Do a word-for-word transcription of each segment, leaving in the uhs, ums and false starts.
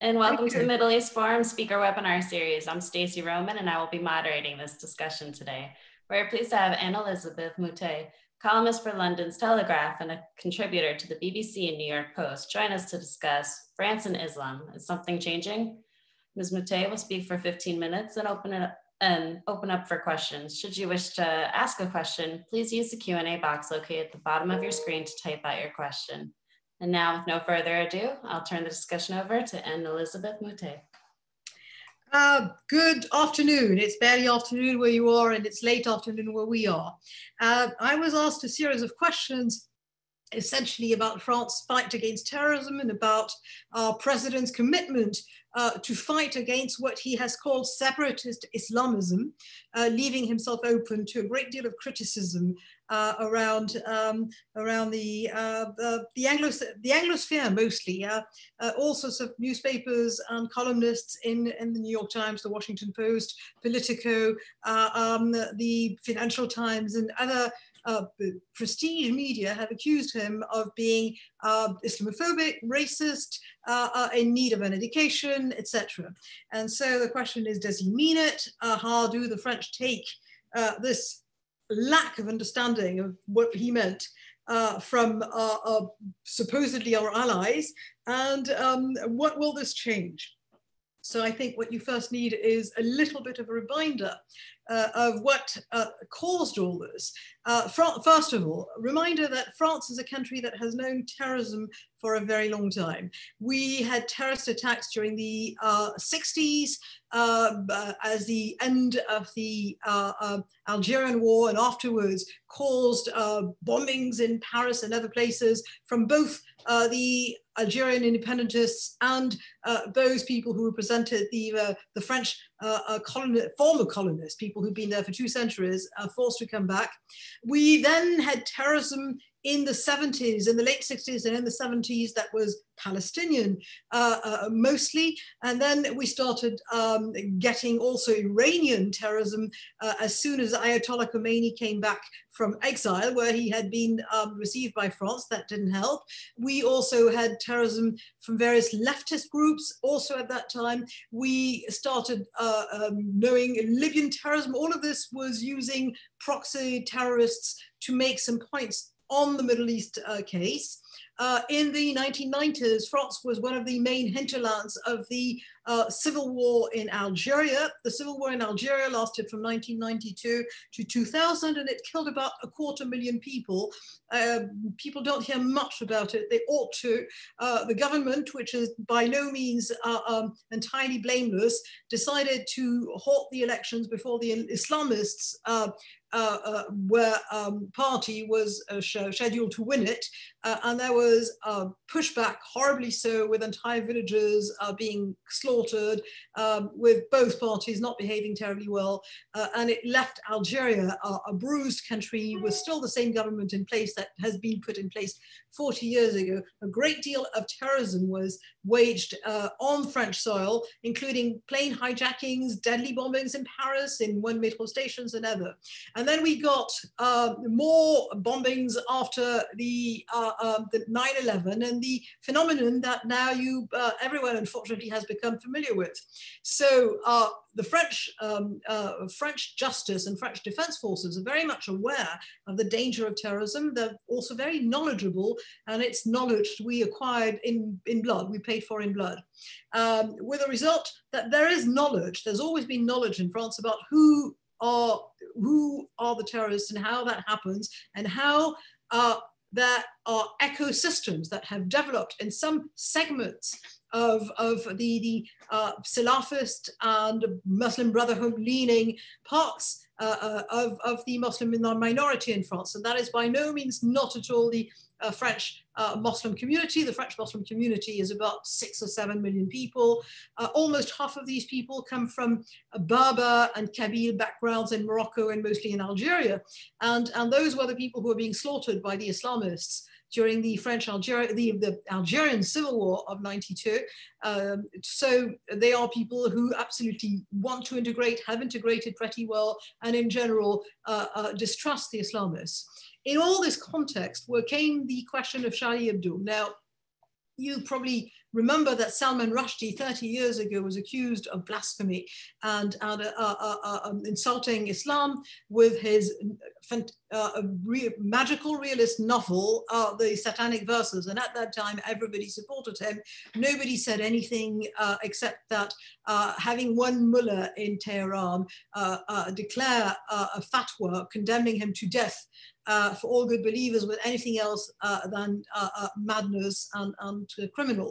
And welcome to the Middle East Forum Speaker Webinar Series. I'm Stacy Roman and I will be moderating this discussion today. We're pleased to have Anne-Elizabeth Moutet, columnist for London's Telegraph and a contributor to the B B C and New York Post, join us to discuss France and Islam. Is something changing? Miz Moutet will speak for fifteen minutes and open it up, and open up for questions. Should you wish to ask a question, please use the Q and A box located at the bottom of your screen to type out your question. And now, with no further ado, I'll turn the discussion over to Anne-Elizabeth Moutet. Uh, good afternoon. It's barely afternoon where you are, and it's late afternoon where we are. Uh, I was asked a series of questions essentially about France's fight against terrorism and about our president's commitment uh, to fight against what he has called separatist Islamism, uh, leaving himself open to a great deal of criticism uh, around um, around the uh, uh, the Anglo the Anglosphere mostly. Uh, uh, all sorts of newspapers and columnists in in the New York Times, the Washington Post, Politico, uh, um, the Financial Times, and other Uh, prestige media have accused him of being uh, Islamophobic, racist, uh, uh, in need of an education, et cetera. And so the question is, does he mean it? Uh, how do the French take uh, this lack of understanding of what he meant uh, from uh, uh, supposedly our allies? And um, what will this change? So I think what you first need is a little bit of a reminder uh, of what uh, caused all this. Uh, first of all, a reminder that France is a country that has known terrorism for a very long time. We had terrorist attacks during the uh, sixties uh, uh, as the end of the uh, uh, Algerian War and afterwards caused uh, bombings in Paris and other places from both uh, the Algerian independentists and uh, those people who represented the, uh, the French uh, uh, colon former colonists, people who'd been there for two centuries, uh, forced to come back. We then had terrorism in the seventies, in the late sixties and in the seventies that was Palestinian uh, uh, mostly. And then we started um, getting also Iranian terrorism uh, as soon as Ayatollah Khomeini came back from exile, where he had been um, received by France. That didn't help. We also had terrorism from various leftist groups. Also at that time, we started uh, um, knowing Libyan terrorism. All of this was using proxy terrorists to make some points on the Middle East uh, case. Uh, in the nineteen nineties, France was one of the main hinterlands of the uh, civil war in Algeria. The civil war in Algeria lasted from nineteen ninety-two to two thousand, and it killed about a quarter million people. Uh, people don't hear much about it. They ought to. Uh, the government, which is by no means uh, um, entirely blameless, decided to halt the elections before the Islamists uh, Uh, uh, where um, party was uh, scheduled to win it, uh, and there was uh, pushback, horribly so, with entire villages uh, being slaughtered, um, with both parties not behaving terribly well, uh, and it left Algeria, uh, a bruised country, with still the same government in place that has been put in place forty years ago. A great deal of terrorism was waged uh, on French soil, including plane hijackings, deadly bombings in Paris, in one metro stations and other. And then we got uh, more bombings after the uh, uh, the nine eleven and the phenomenon that now you uh, everyone unfortunately has become familiar with. So uh, the French um, uh, French justice and French defense forces are very much aware of the danger of terrorism. They're also very knowledgeable, and it's knowledge we acquired in in blood. We paid for in blood, um, with a result that there is knowledge. There's always been knowledge in France about who are who are the terrorists and how that happens, and how uh, there are ecosystems that have developed in some segments of, of the, the uh, Salafist and Muslim Brotherhood-leaning parts uh, of, of the Muslim minority in France. And that is by no means not at all the uh, French uh, Muslim community. The French Muslim community is about six or seven million people. Uh, almost half of these people come from Berber and Kabyle backgrounds in Morocco and mostly in Algeria. And, and those were the people who were being slaughtered by the Islamists during the French Algeria, the, the Algerian Civil War of ninety-two. Um, so they are people who absolutely want to integrate, have integrated pretty well, and in general uh, uh, distrust the Islamists. In all this context, where came the question of Charlie Hebdo. Now, you probably Remember that Salman Rushdie thirty years ago was accused of blasphemy and uh, uh, uh, uh, insulting Islam with his uh, re magical realist novel, uh, The Satanic Verses. And at that time, everybody supported him. Nobody said anything uh, except that uh, having one mullah in Tehran uh, uh, declare uh, a fatwa condemning him to death Uh, for all good believers with anything else uh, than uh, uh, madness and, and uh, criminal.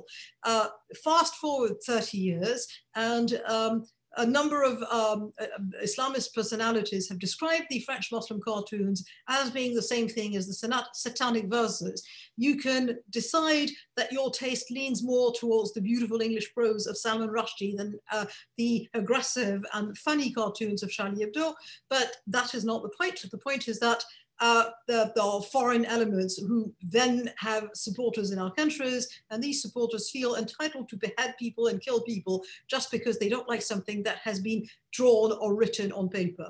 Uh, fast forward thirty years, and um, a number of um, uh, Islamist personalities have described the French Muslim cartoons as being the same thing as the Satanic Verses. You can decide that your taste leans more towards the beautiful English prose of Salman Rushdie than uh, the aggressive and funny cartoons of Charlie Hebdo, but that is not the point. The point is that Uh, the, the foreign elements who then have supporters in our countries, and these supporters feel entitled to behead people and kill people just because they don't like something that has been drawn or written on paper.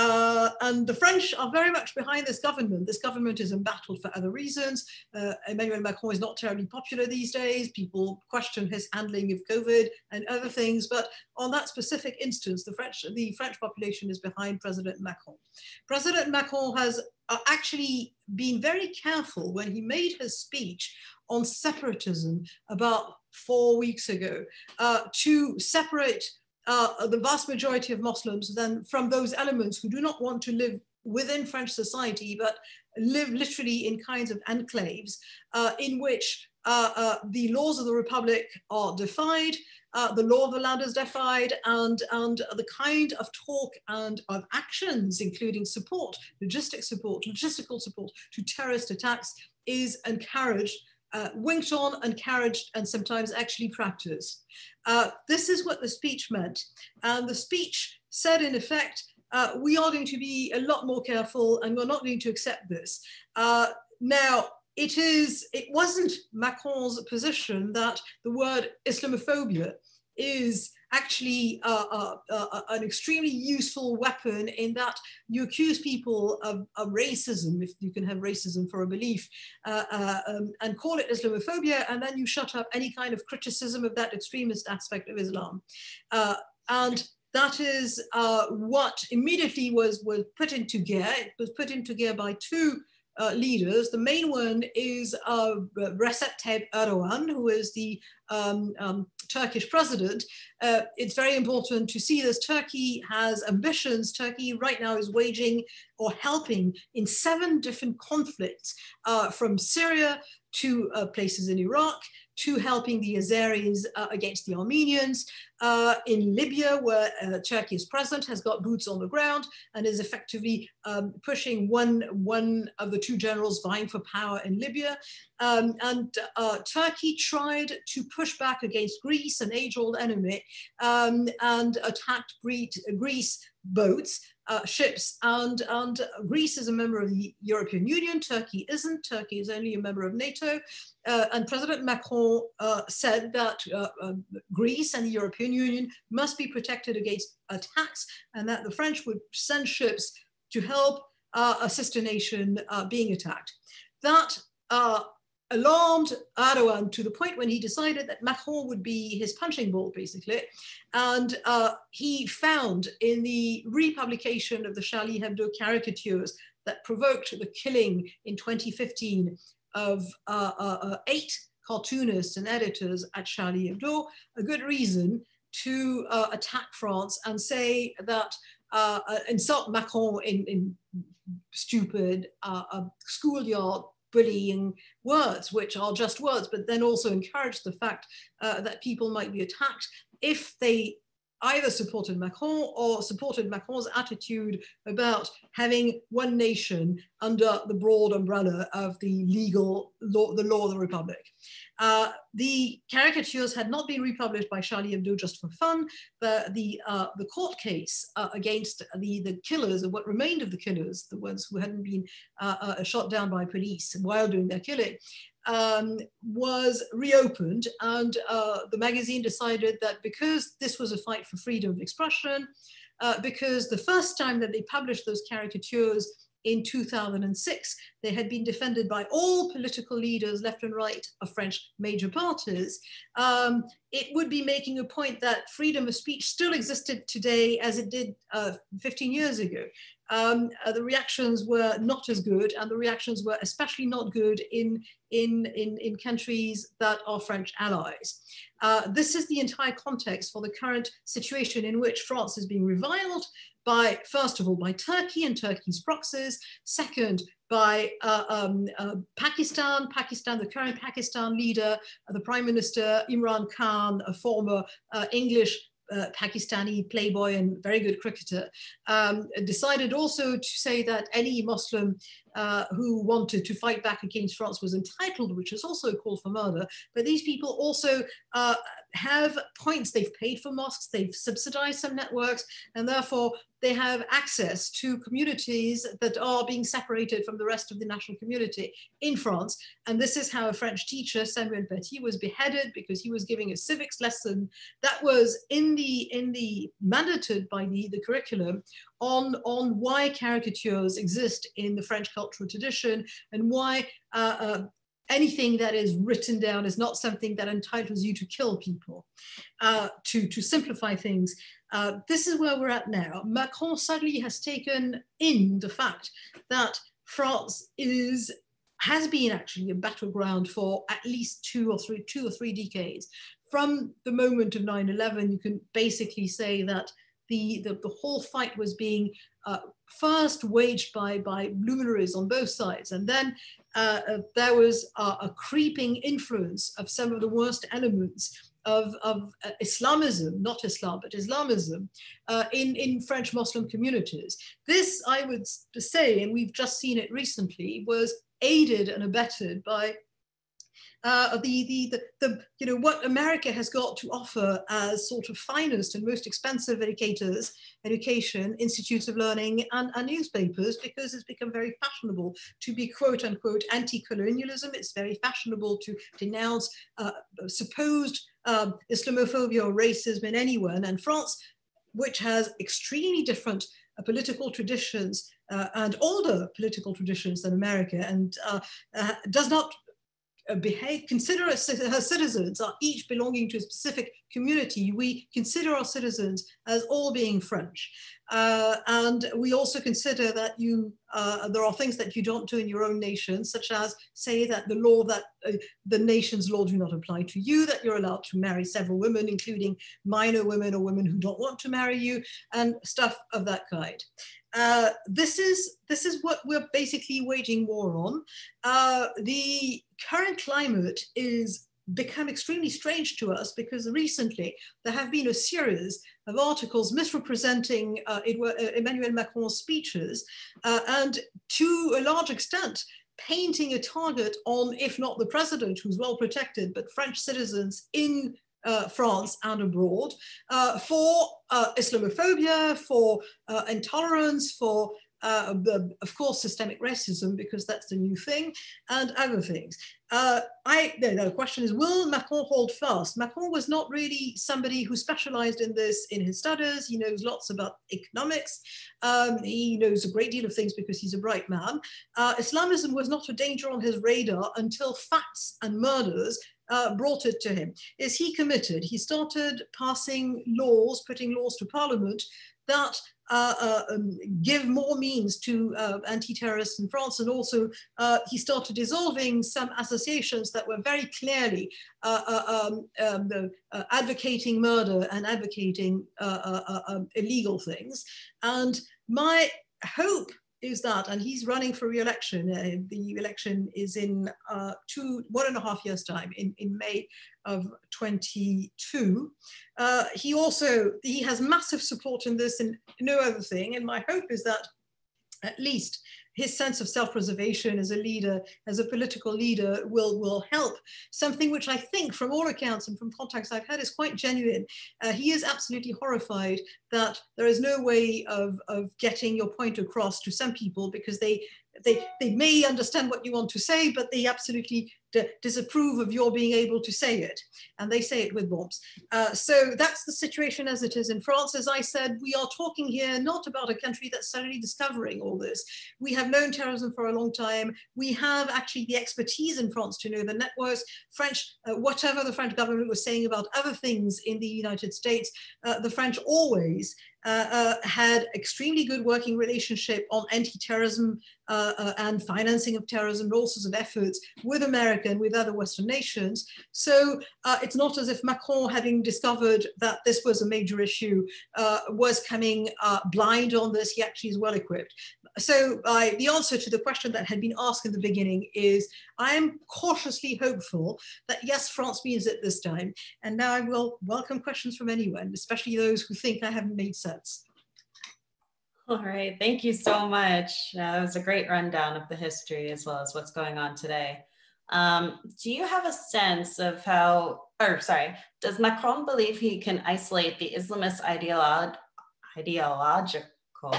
Uh, and the French are very much behind this government. This government is embattled for other reasons. Uh, Emmanuel Macron is not terribly popular these days. People question his handling of COVID and other things, but on that specific instance, the French, the French population is behind President Macron. President Macron has Uh, actually been very careful when he made his speech on separatism about four weeks ago uh, to separate uh, the vast majority of Muslims then from those elements who do not want to live within French society, but live literally in kinds of enclaves uh, in which uh, uh, the laws of the Republic are defied, Uh, the law of the land is defied, and, and the kind of talk and of actions, including support, logistic support, logistical support to terrorist attacks is encouraged, uh, winked on, encouraged, and sometimes actually practiced. Uh, this is what the speech meant. And the speech said, in effect, uh, we are going to be a lot more careful and we're not going to accept this. Uh, now, It is, it wasn't Macron's position that the word Islamophobia is actually uh, uh, uh, an extremely useful weapon, in that you accuse people of, of racism, if you can have racism for a belief, uh, uh, um, and call it Islamophobia, and then you shut up any kind of criticism of that extremist aspect of Islam. Uh, and that is uh, what immediately was, was put into gear. It was put into gear by two Uh, leaders. The main one is uh, Recep Tayyip Erdogan, who is the um, um, Turkish president. Uh, it's very important to see this. Turkey has ambitions. Turkey right now is waging or helping in seven different conflicts, uh, from Syria to uh, places in Iraq, to helping the Azeris uh, against the Armenians. Uh, in Libya, where uh, Turkey is present, has got boots on the ground and is effectively um, pushing one, one of the two generals vying for power in Libya. Um, and uh, Turkey tried to push back against Greece, an age-old enemy, um, and attacked Greece boats, uh, ships, and, and Greece is a member of the European Union. Turkey isn't. Turkey is only a member of NATO. Uh, and President Macron uh, said that uh, uh, Greece and the European Union must be protected against attacks, and that the French would send ships to help uh, assist a nation uh, being attacked. That uh, alarmed Erdogan to the point when he decided that Macron would be his punching ball, basically. And uh, he found in the republication of the Charlie Hebdo caricatures that provoked the killing in twenty fifteen of uh, uh, uh, eight cartoonists and editors at Charlie Hebdo, a good reason to uh, attack France and say that, uh, uh, insult Macron in, in stupid uh, uh, schoolyard bullying words, which are just words, but then also encourage the fact uh, that people might be attacked if they either supported Macron or supported Macron's attitude about having one nation under the broad umbrella of the legal law, the law of the Republic. Uh, the caricatures had not been republished by Charlie Hebdo just for fun. The, the, uh, the court case uh, against the, the killers, what remained of the killers, the ones who hadn't been uh, uh, shot down by police while doing their killing, Um, was reopened, and uh, the magazine decided that because this was a fight for freedom of expression, uh, because the first time that they published those caricatures in two thousand six. They had been defended by all political leaders, left and right, of French major parties. Um, it would be making a point that freedom of speech still existed today as it did uh, fifteen years ago. Um, uh, the reactions were not as good, and the reactions were especially not good in, in, in, in countries that are French allies. Uh, this is the entire context for the current situation in which France is being reviled by, first of all, by Turkey and Turkey's proxies, second, by uh, um, uh, Pakistan, Pakistan, the current Pakistan leader, uh, the Prime Minister, Imran Khan, a former uh, English Uh, Pakistani playboy and very good cricketer, um, decided also to say that any Muslim uh, who wanted to fight back against France was entitled, which is also a call for murder. But these people also uh, have points. They've paid for mosques, they've subsidized some networks, and therefore they have access to communities that are being separated from the rest of the national community in France. And this is how a French teacher, Samuel Petit, was beheaded, because he was giving a civics lesson that was in the, in the mandated by the, the curriculum on, on why caricatures exist in the French cultural tradition, and why uh, uh, anything that is written down is not something that entitles you to kill people, uh, to, to simplify things. Uh, this is where we're at now. Macron sadly has taken in the fact that France is, has been actually a battleground for at least two or three, two or three decades. From the moment of nine eleven, you can basically say that the, the, the whole fight was being uh, first waged by, by luminaries on both sides. And then uh, uh, there was uh, a creeping influence of some of the worst elements of, of uh, Islamism, not Islam, but Islamism, uh, in, in French Muslim communities. This, I would say, and we've just seen it recently, was aided and abetted by Uh, the, the, the, the, you know, what America has got to offer as sort of finest and most expensive educators, education, institutes of learning, and, and newspapers, because it's become very fashionable to be quote unquote anti-colonialism. It's very fashionable to denounce uh, supposed um, Islamophobia or racism in anyone. And France, which has extremely different uh, political traditions uh, and older political traditions than America, and uh, uh, does not behave, consider her citizens are each belonging to a specific community. We consider our citizens as all being French. Uh, and we also consider that you, uh, there are things that you don't do in your own nation, such as say that the law that uh, the nation's law do not apply to you, that you're allowed to marry several women, including minor women or women who don't want to marry you, and stuff of that kind. Uh, this is this is what we're basically waging war on. Uh, the current climate is become extremely strange to us, because recently there have been a series of articles misrepresenting uh, Edouard, uh, Emmanuel Macron's speeches, uh, and to a large extent painting a target on, if not the president, who's well protected, but French citizens in Uh, France and abroad, uh, for uh, Islamophobia, for uh, intolerance, for, uh, the, of course, systemic racism, because that's the new thing, and other things. Uh, I, the, the question is, will Macron hold fast? Macron was not really somebody who specialized in this in his studies. He knows lots about economics. Um, he knows a great deal of things because he's a bright man. Uh, Islamism was not a danger on his radar until facts and murders Uh, brought it to him. Is he committed? He started passing laws, putting laws to parliament that uh, uh, um, give more means to uh, anti-terrorists in France. And also uh, he started dissolving some associations that were very clearly uh, uh, um, um, uh, advocating murder and advocating uh, uh, uh, illegal things. And my hope is that, and he's running for re-election. Uh, the election is in uh, two, one and a half years' time, in, in May of twenty-two. Uh, he also, he has massive support in this and no other thing. And my hope is that at least his sense of self-preservation as a leader, as a political leader, will, will help. Something which I think, from all accounts and from contacts I've had, is quite genuine. Uh, he is absolutely horrified that there is no way of, of getting your point across to some people, because they, they, they may understand what you want to say, but they absolutely disapprove of your being able to say it. And they say it with bombs. Uh, so that's the situation as it is in France. As I said, we are talking here not about a country that's suddenly discovering all this. We have known terrorism for a long time. We have actually the expertise in France to know the networks. French, uh, whatever the French government was saying about other things in the United States, uh, the French always Uh, uh, had extremely good working relationship on anti-terrorism uh, uh, and financing of terrorism, all sorts of efforts with America and with other Western nations. So uh, it's not as if Macron, having discovered that this was a major issue, uh, was coming uh, blind on this. He actually is well equipped. So uh, the answer to the question that had been asked in the beginning is, I am cautiously hopeful that yes, France means it this time. And now I will welcome questions from anyone, especially those who think I haven't made sense. All right, thank you so much. Uh, that was a great rundown of the history as well as what's going on today. Um, do you have a sense of how, or sorry, does Macron believe he can isolate the Islamist ideolo ideological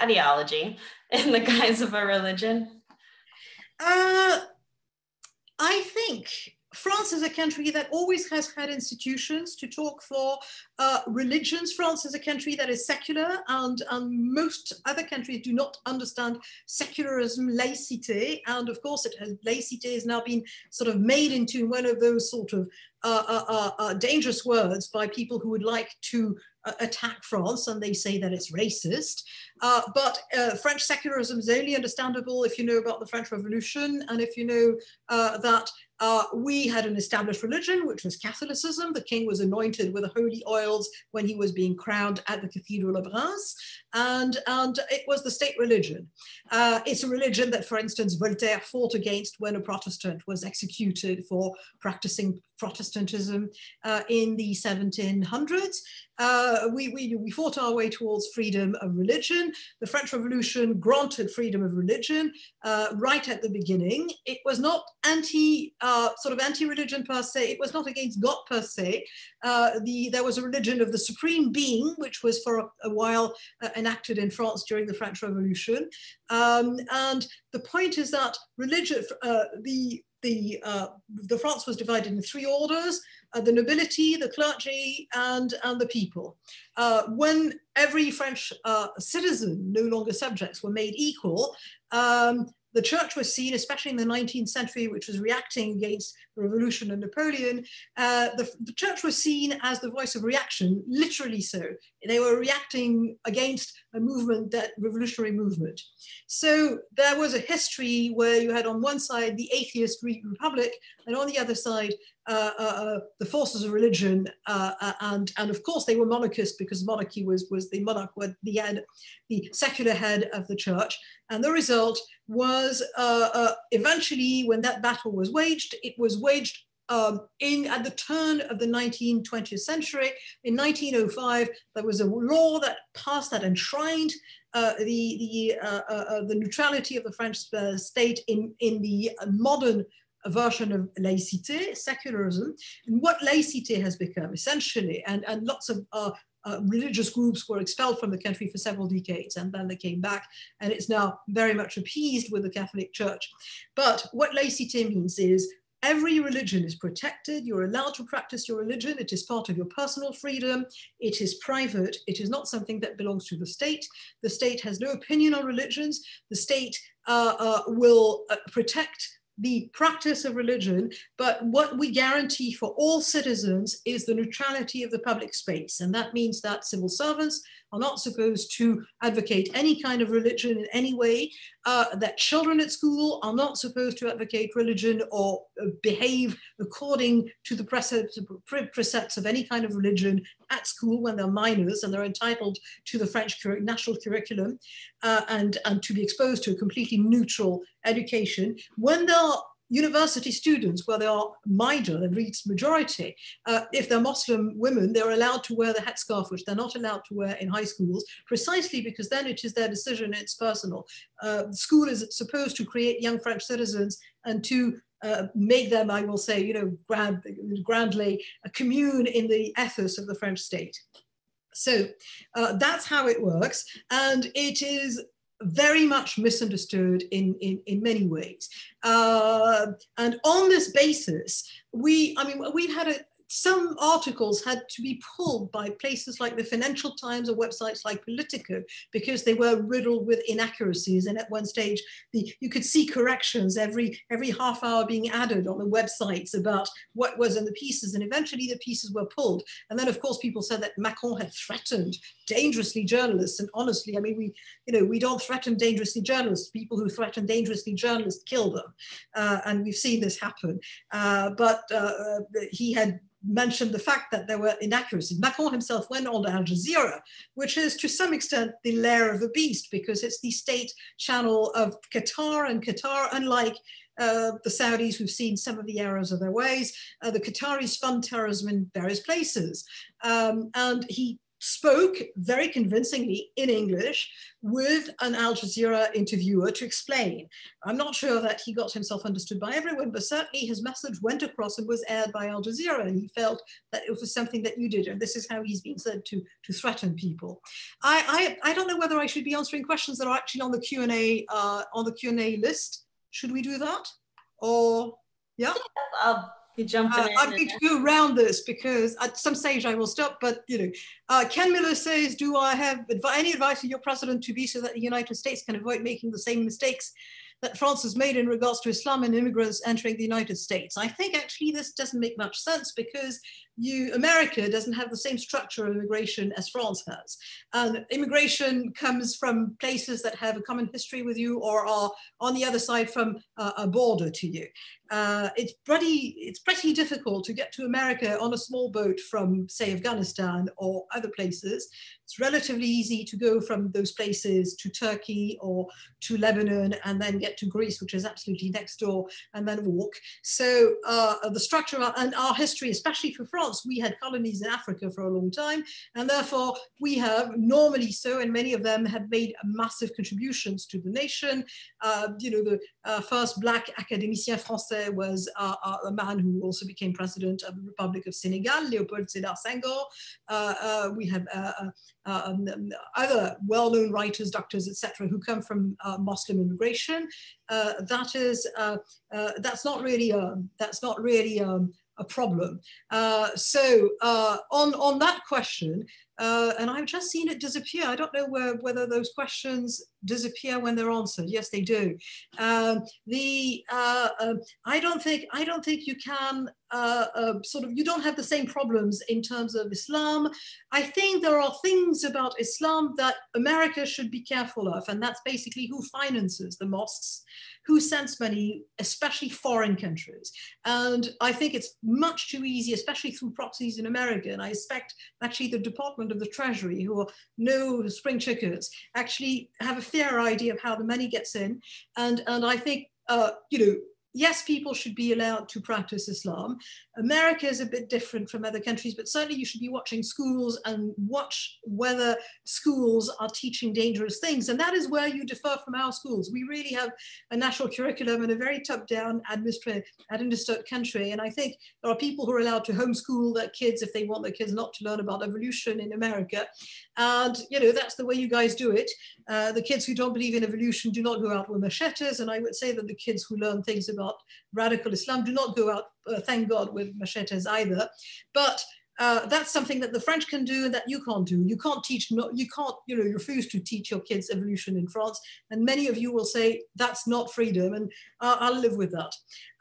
ideology in the guise of a religion? Uh, I think France is a country that always has had institutions to talk for uh, religions. France is a country that is secular, and, and most other countries do not understand secularism, laïcité, and of course it has, laïcité has now been sort of made into one of those sort of uh, uh, uh, dangerous words by people who would like to uh, attack France, and they say that it's racist. Uh, but uh, French secularism is only understandable if you know about the French Revolution, and if you know uh, that Uh, we had an established religion, which was Catholicism. The king was anointed with the holy oils when he was being crowned at the Cathedral of Reims, and, and it was the state religion. Uh, it's a religion that, for instance, Voltaire fought against when a Protestant was executed for practicing Protestantism uh, in the seventeen hundreds. Uh, we, we, we fought our way towards freedom of religion. The French Revolution granted freedom of religion uh, right at the beginning. It was not anti, uh, sort of anti-religion per se. It was not against God per se. Uh, the, there was a religion of the supreme being, which was for a, a while uh, enacted in France during the French Revolution. Um, and the point is that religion, uh, the The, uh, the France was divided in three orders, uh, the nobility, the clergy, and, and the people. Uh, when every French uh, citizen, no longer subjects, were made equal, um, the church was seen, especially in the nineteenth century, which was reacting against the revolution and Napoleon, uh, the, the church was seen as the voice of reaction, literally so. They were reacting against a movement, that revolutionary movement. So there was a history where you had on one side the atheist republic, and on the other side, Uh, uh, uh, the forces of religion, uh, uh, and, and of course they were monarchists, because monarchy was, was the monarch, the head, the secular head of the church. And the result was uh, uh, eventually, when that battle was waged, it was waged um, in at the turn of the nineteenth, twentieth century. In nineteen oh five, there was a law that passed that enshrined Uh, the the, uh, uh, the neutrality of the French uh, state in, in the modern a version of laïcité, secularism, and what laïcité has become essentially, and, and lots of uh, uh, religious groups were expelled from the country for several decades, and then they came back, and it's now very much appeased with the Catholic Church. But what laïcité means is every religion is protected, you're allowed to practice your religion, it is part of your personal freedom, it is private, it is not something that belongs to the state. The state has no opinion on religions, the state uh, uh, will uh, protect the practice of religion, but what we guarantee for all citizens is the neutrality of the public space. And that means that civil servants are not supposed to advocate any kind of religion in any way, uh, that children at school are not supposed to advocate religion or uh, behave according to the precepts, precepts of any kind of religion at school when they're minors, and they're entitled to the French cur national curriculum uh, and, and to be exposed to a completely neutral education. When there are university students, where they are minor, the reads majority, uh, if they're Muslim women, they're allowed to wear the headscarf, which they're not allowed to wear in high schools, precisely because then it is their decision, it's personal. Uh, school is supposed to create young French citizens and to Uh, make them, I will say, you know, grand, grandly uh, commune in the ethos of the French state. So uh, that's how it works. And it is very much misunderstood in, in, in many ways. Uh, and on this basis, we, I mean, we've had a, some articles had to be pulled by places like the Financial Times or websites like Politico because they were riddled with inaccuracies. And at one stage, the, you could see corrections every, every half hour being added on the websites about what was in the pieces. And eventually the pieces were pulled. And then of course, people said that Macron had threatened dangerously journalists. And honestly, I mean, we, you know, we don't threaten dangerously journalists. People who threaten dangerously journalists kill them. Uh, and we've seen this happen. Uh, but uh, he had mentioned the fact that there were inaccuracies. Macron himself went on to Al Jazeera, which is to some extent the lair of the beast because it's the state channel of Qatar, and Qatar, unlike uh, the Saudis who've seen some of the errors of their ways, uh, the Qataris fund terrorism in various places. Um, and he spoke very convincingly in English with an Al Jazeera interviewer to explain. I'm not sure that he got himself understood by everyone, but certainly his message went across and was aired by Al Jazeera, and he felt that it was something that you did, and this is how he's been said to, to threaten people. I, I, I don't know whether I should be answering questions that are actually on the Q and A uh, on the Q and A list. Should we do that? Or, yeah? Um, Uh, I'm going to go around this because at some stage I will stop, but you know, uh, Ken Miller says, do I have adv any advice for your president to be so that the United States can avoid making the same mistakes that France has made in regards to Islam and immigrants entering the United States? I think actually this doesn't make much sense because you, America doesn't have the same structure of immigration as France has. Um, immigration comes from places that have a common history with you or are on the other side from uh, a border to you. Uh, it's pretty, it's pretty difficult to get to America on a small boat from, say, Afghanistan or other places. It's relatively easy to go from those places to Turkey or to Lebanon and then get to Greece, which is absolutely next door, and then walk. So uh, the structure of our, and our history, especially for France, we had colonies in Africa for a long time, and therefore we have normally so, and many of them have made massive contributions to the nation. Uh, you know, the uh, first black académicien français was uh, a man who also became president of the Republic of Senegal, Leopold Sedar Senghor. Uh, uh, we have uh, uh, um, other well-known writers, doctors, et cetera, who come from uh, Muslim immigration. Uh, that is, uh, uh, that's not really, um, that's not really um, a problem. Uh, so uh, on on that question, uh, and I've just seen it disappear. I don't know where, whether those questions disappear when they're answered. Yes, they do. Um, the uh, uh, I don't think I don't think you can uh, uh, sort of you don't have the same problems in terms of Islam. I think there are things about Islam that America should be careful of, and that's basically who finances the mosques, who sends money, especially foreign countries. And I think it's much too easy, especially through proxies in America. And I expect actually the Department of the Treasury, who are no spring chickens, actually have a fair idea of how the money gets in. And, and I think, uh, you know, yes, people should be allowed to practice Islam. America is a bit different from other countries, but certainly you should be watching schools and watch whether schools are teaching dangerous things. And that is where you differ from our schools. We really have a national curriculum and a very top-down administered country. And I think there are people who are allowed to homeschool their kids if they want their kids not to learn about evolution in America. And, you know, that's the way you guys do it. Uh, the kids who don't believe in evolution do not go out with machetes. And I would say that the kids who learn things about radical Islam do not go out, uh, thank God, with machetes either. But uh, that's something that the French can do and that you can't do. You can't teach, no, you can't, you know, refuse to teach your kids evolution in France. And many of you will say, that's not freedom, and uh, I'll live with that.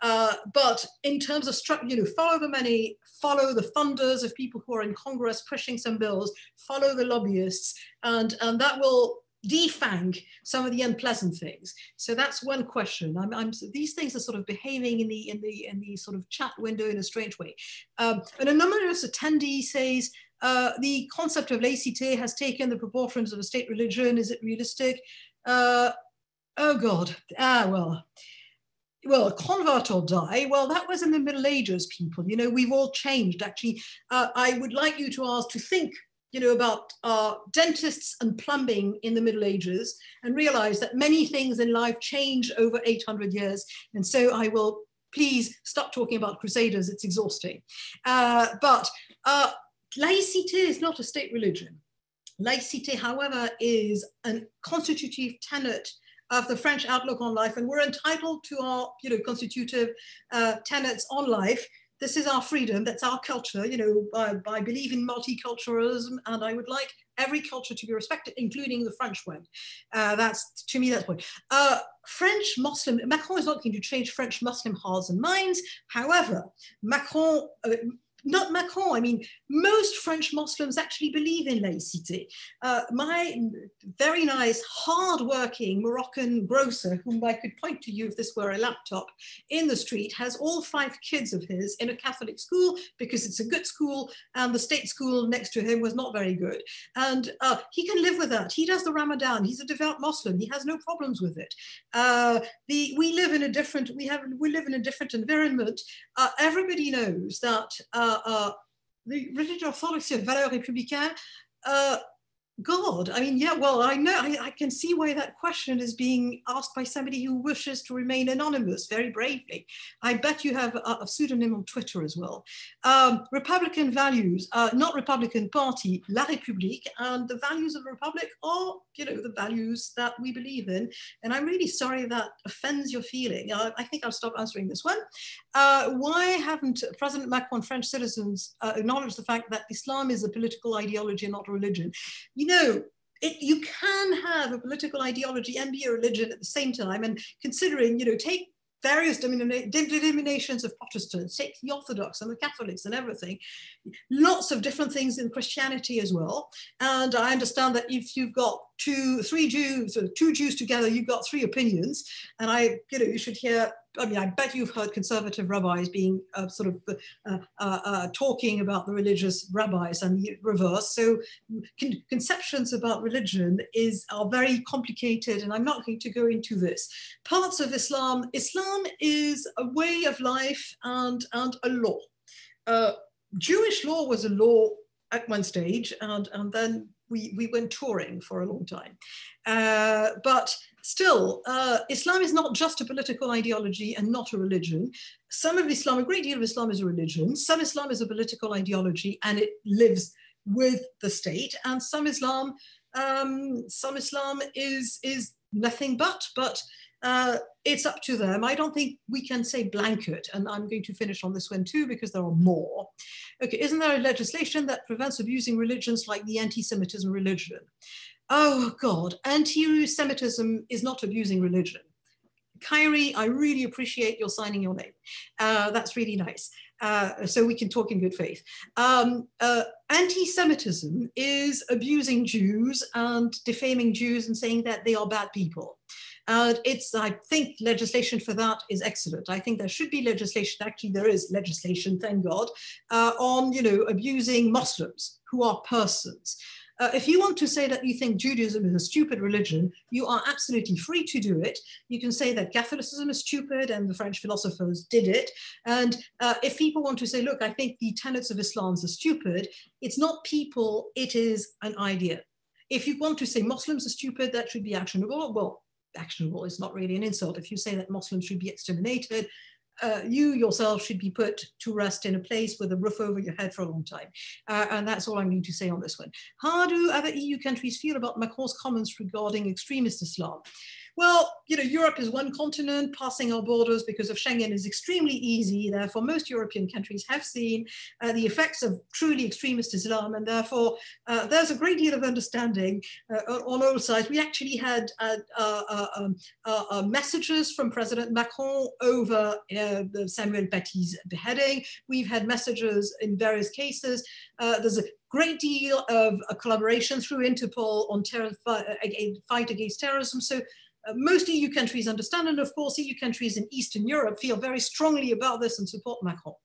Uh, but in terms of, you know, follow the money, follow the funders of people who are in Congress pushing some bills, follow the lobbyists, and, and that will defang some of the unpleasant things. So that's one question. I'm, I'm, these things are sort of behaving in the in the in the sort of chat window in a strange way. Um, an anonymous attendee says, uh, the concept of laïcité has taken the proportions of a state religion. Is it realistic? Uh, oh God. Ah well. Well, convert or die, well, that was in the Middle Ages, people. You know, we've all changed, actually. Uh, I would like you to ask to think you know, about uh, dentists and plumbing in the Middle Ages and realize that many things in life change over eight hundred years. And so I will please stop talking about crusaders, it's exhausting. Uh, but uh, laïcité is not a state religion. Laïcité, however, is a constitutive tenet of the French outlook on life, and we're entitled to our, you know, constitutive uh, tenets on life. This is our freedom, that's our culture, you know, I, I believe in multiculturalism, and I would like every culture to be respected, including the French one. Uh, that's, to me, that's one. Uh, French Muslim, Macron is not going to change French Muslim hearts and minds. However, Macron, uh, not Macron, I mean, most French Muslims actually believe in laïcité. Uh, my very nice, hard-working Moroccan grocer, whom I could point to you if this were a laptop, in the street, has all five kids of his in a Catholic school because it's a good school, and the state school next to him was not very good. And uh, he can live with that. He does the Ramadan. He's a devout Muslim. He has no problems with it. Uh, the, we live in a different, we have, we live in a different environment. Uh, everybody knows that. Uh, Uh, uh, the religious orthodoxy of Valeurs Républicaines, uh, God, I mean, yeah, well, I know, I, I can see why that question is being asked by somebody who wishes to remain anonymous very bravely. I bet you have a, a pseudonym on Twitter as well. Um, Republican values, uh, not Republican Party, La République, and the values of the Republic are, you know, the values that we believe in. And I'm really sorry that offends your feeling. I, I think I'll stop answering this one. Uh, why haven't President Macron and French citizens uh, acknowledged the fact that Islam is a political ideology and not a religion? You know, it, you can have a political ideology and be a religion at the same time, and considering, you know, take various denominations of Protestants, take the Orthodox and the Catholics and everything, lots of different things in Christianity as well. And I understand that if you've got two, three Jews, or two Jews together, you've got three opinions. And I, you know, you should hear, I mean, I bet you've heard conservative rabbis being uh, sort of uh, uh, uh, talking about the religious rabbis and the reverse. So con conceptions about religion is are very complicated, and I'm not going to go into this. Parts of Islam, Islam is a way of life and, and a law. Uh, Jewish law was a law at one stage, and, and then we, we went touring for a long time. Uh, but still, uh, Islam is not just a political ideology and not a religion. Some of Islam, a great deal of Islam, is a religion. Some Islam is a political ideology, and it lives with the state. And some Islam, um, some Islam is is nothing but. But uh, it's up to them. I don't think we can say blanket. And I'm going to finish on this one too, because there are more. Okay, isn't there a legislation that prevents abusing religions like the anti-Semitism religion? Oh God, anti-Semitism is not abusing religion. Kyrie, I really appreciate your signing your name. Uh, that's really nice. Uh, so we can talk in good faith. Um, uh, anti-Semitism is abusing Jews and defaming Jews and saying that they are bad people. And it's, I think legislation for that is excellent. I think there should be legislation, actually there is legislation, thank God, uh, on, you know, abusing Muslims who are persons. Uh, if you want to say that you think Judaism is a stupid religion, you are absolutely free to do it. You can say that Catholicism is stupid and the French philosophers did it. And uh, if people want to say, look, I think the tenets of Islam are stupid, it's not people, it is an idea. If you want to say Muslims are stupid, that should be actionable. Well, actionable is not really an insult. If you say that Muslims should be exterminated, Uh, you yourself should be put to rest in a place with a roof over your head for a long time. Uh, and that's all I'm going to say on this one. How do other E U countries feel about Macron's comments regarding extremist Islam? Well, you know, Europe is one continent. Passing our borders because of Schengen is extremely easy. Therefore, most European countries have seen uh, the effects of truly extremist Islam, and therefore uh, there's a great deal of understanding uh, on all sides. We actually had uh, uh, um, uh, uh, messages from President Macron over uh, Samuel Petit's beheading. We've had messages in various cases. Uh, there's a great deal of uh, collaboration through Interpol on terror, fight against terrorism. So. Uh, most E U countries understand, and of course E U countries in Eastern Europe feel very strongly about this and support Macron.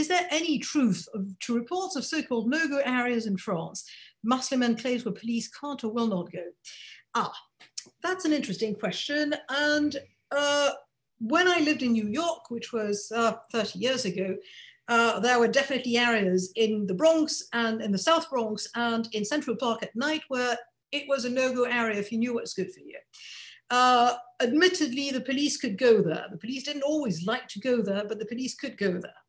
Is there any truth of, to reports of so-called no-go areas in France, Muslim enclaves where police can't or will not go? Ah, that's an interesting question. And uh, when I lived in New York, which was uh, thirty years ago, Uh, there were definitely areas in the Bronx and in the South Bronx and in Central Park at night where it was a no-go area if you knew what's good for you. Uh, admittedly, the police could go there. The police didn't always like to go there, but the police could go there.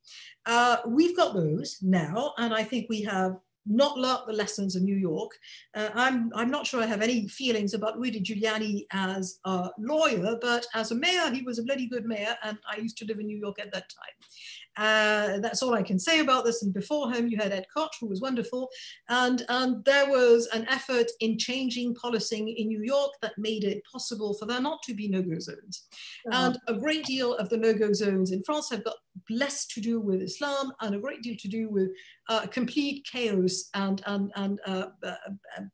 Uh, we've got those now, and I think we have not learnt the lessons of New York. Uh, I'm, I'm not sure I have any feelings about Rudy Giuliani as a lawyer, but as a mayor, he was a bloody good mayor, and I used to live in New York at that time. Uh, that's all I can say about this. And before him, you had Ed Koch, who was wonderful. And, and there was an effort in changing policing in New York that made it possible for there not to be no-go zones. Uh-huh. And a great deal of the no-go zones in France have got less to do with Islam and a great deal to do with uh, complete chaos and, and, and uh, uh,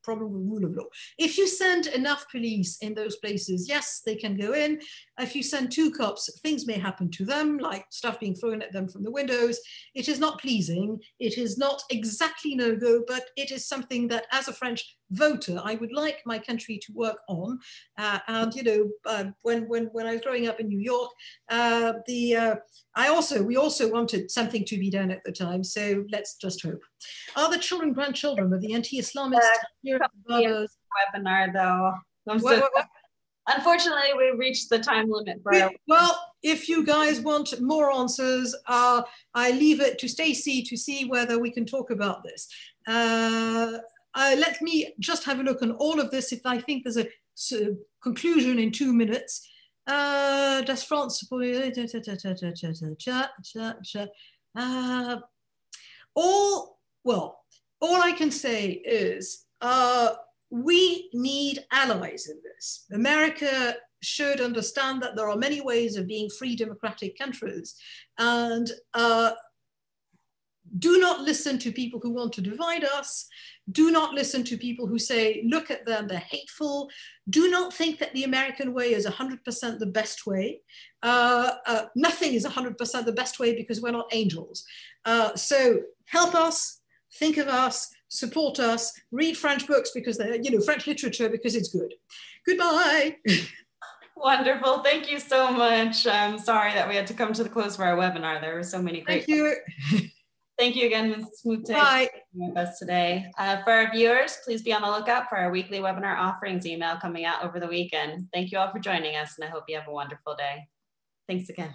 problem with rule of law. If you send enough police in those places, yes, they can go in. If you send two cops, things may happen to them, like stuff being thrown at them from the windows. It is not pleasing. It is not exactly no-go, but it is something that, as a French voter, I would like my country to work on. Uh, and, you know, uh, when, when, when I was growing up in New York, uh, the, uh, I also, we also wanted something to be done at the time. So let's just hope. Are the children, grandchildren of the anti-Islamist uh, webinar, though? What, what, what? Unfortunately, we reached the time limit for our well, if you guys want more answers, uh, I leave it to Stacy to see whether we can talk about this. Uh, Uh, let me just have a look on all of this. If I think there's a so, conclusion in two minutes, uh, does France support? Uh, all well, all I can say is uh, we need allies in this. America should understand that there are many ways of being free democratic countries, and. Uh, Do not listen to people who want to divide us. Do not listen to people who say, look at them, they're hateful. Do not think that the American way is one hundred percent the best way. Uh, uh, nothing is one hundred percent the best way because we're not angels. Uh, so help us, think of us, support us, read French books because they're, you know, French literature because it's good. Goodbye. Wonderful. Thank you so much. I'm sorry that we had to come to the close for our webinar. There were so many great Thank you. Thank you again, Missus Moutet, for being with us today. Uh, for our viewers, please be on the lookout for our weekly webinar offerings email coming out over the weekend. Thank you all for joining us, and I hope you have a wonderful day. Thanks again.